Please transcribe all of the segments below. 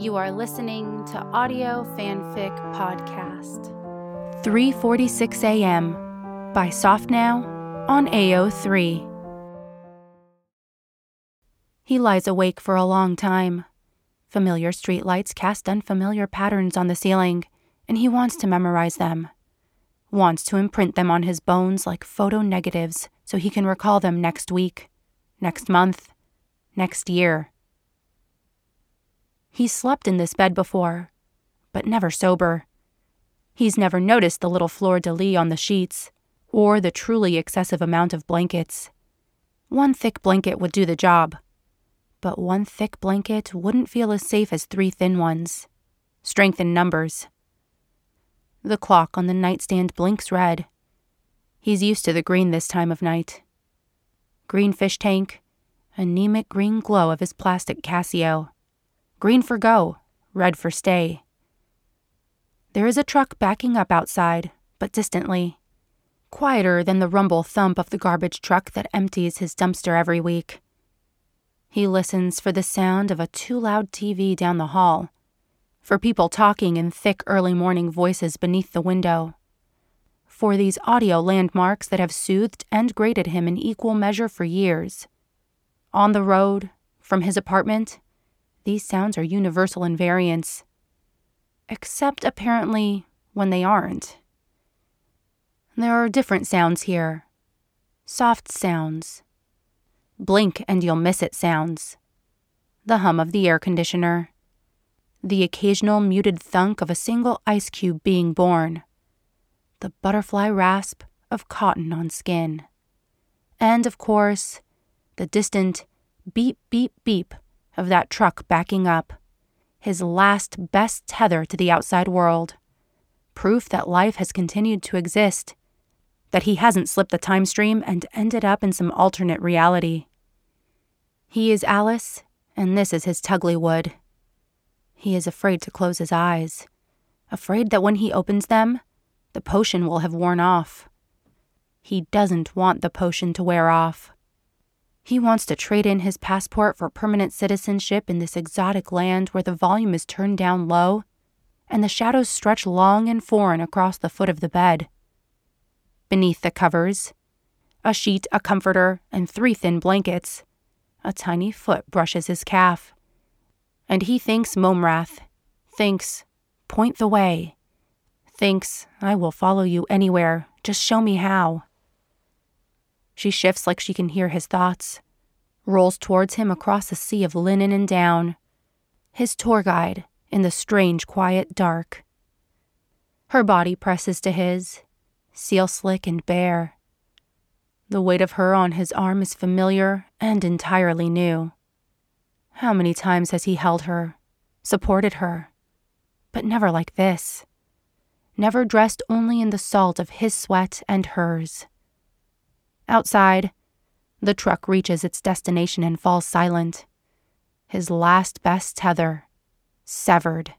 You are listening to Audio Fanfic Podcast. 3:46 a.m. by SoftNow on AO3. He lies awake for a long time. Familiar streetlights cast unfamiliar patterns on the ceiling, and he wants to memorize them. Wants to imprint them on his bones like photo negatives so he can recall them next week, next month, next year. He's slept in this bed before, but never sober. He's never noticed the little fleur-de-lis on the sheets, or the truly excessive amount of blankets. One thick blanket would do the job, but one thick blanket wouldn't feel as safe as three thin ones. Strength in numbers. The clock on the nightstand blinks red. He's used to the green this time of night. Green fish tank, anemic green glow of his plastic Casio. Green for go, red for stay. There is a truck backing up outside, but distantly. Quieter than the rumble thump of the garbage truck that empties his dumpster every week. He listens for the sound of a too-loud TV down the hall, for people talking in thick early morning voices beneath the window, for these audio landmarks that have soothed and grated him in equal measure for years. On the road, from his apartment, these sounds are universal invariants, except apparently when they aren't. There are different sounds here. Soft sounds. Blink and you'll miss it sounds. The hum of the air conditioner. The occasional muted thunk of a single ice cube being born. The butterfly rasp of cotton on skin. And, of course, the distant beep, beep, beep of that truck backing up. His last best tether to the outside world. Proof that life has continued to exist. That he hasn't slipped the time stream and ended up in some alternate reality. He is Alice, and this is his Tugley Wood. He is afraid to close his eyes, afraid that when he opens them, the potion will have worn off. He doesn't want the potion to wear off. He wants to trade in his passport for permanent citizenship in this exotic land where the volume is turned down low and the shadows stretch long and foreign across the foot of the bed. Beneath the covers, a sheet, a comforter, and three thin blankets. A tiny foot brushes his calf. And he thinks Momrath, thinks, point the way, thinks, I will follow you anywhere, just show me how. She shifts like she can hear his thoughts, rolls towards him across a sea of linen and down, his tour guide in the strange quiet dark. Her body presses to his, seal slick and bare. The weight of her on his arm is familiar and entirely new. How many times has he held her, supported her, but never like this, never dressed only in the salt of his sweat and hers. Outside, the truck reaches its destination and falls silent, his last best tether, severed.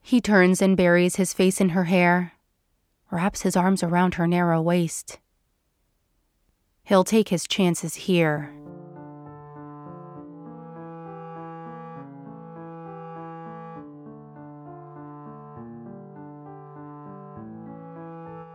He turns and buries his face in her hair, wraps his arms around her narrow waist. He'll take his chances here.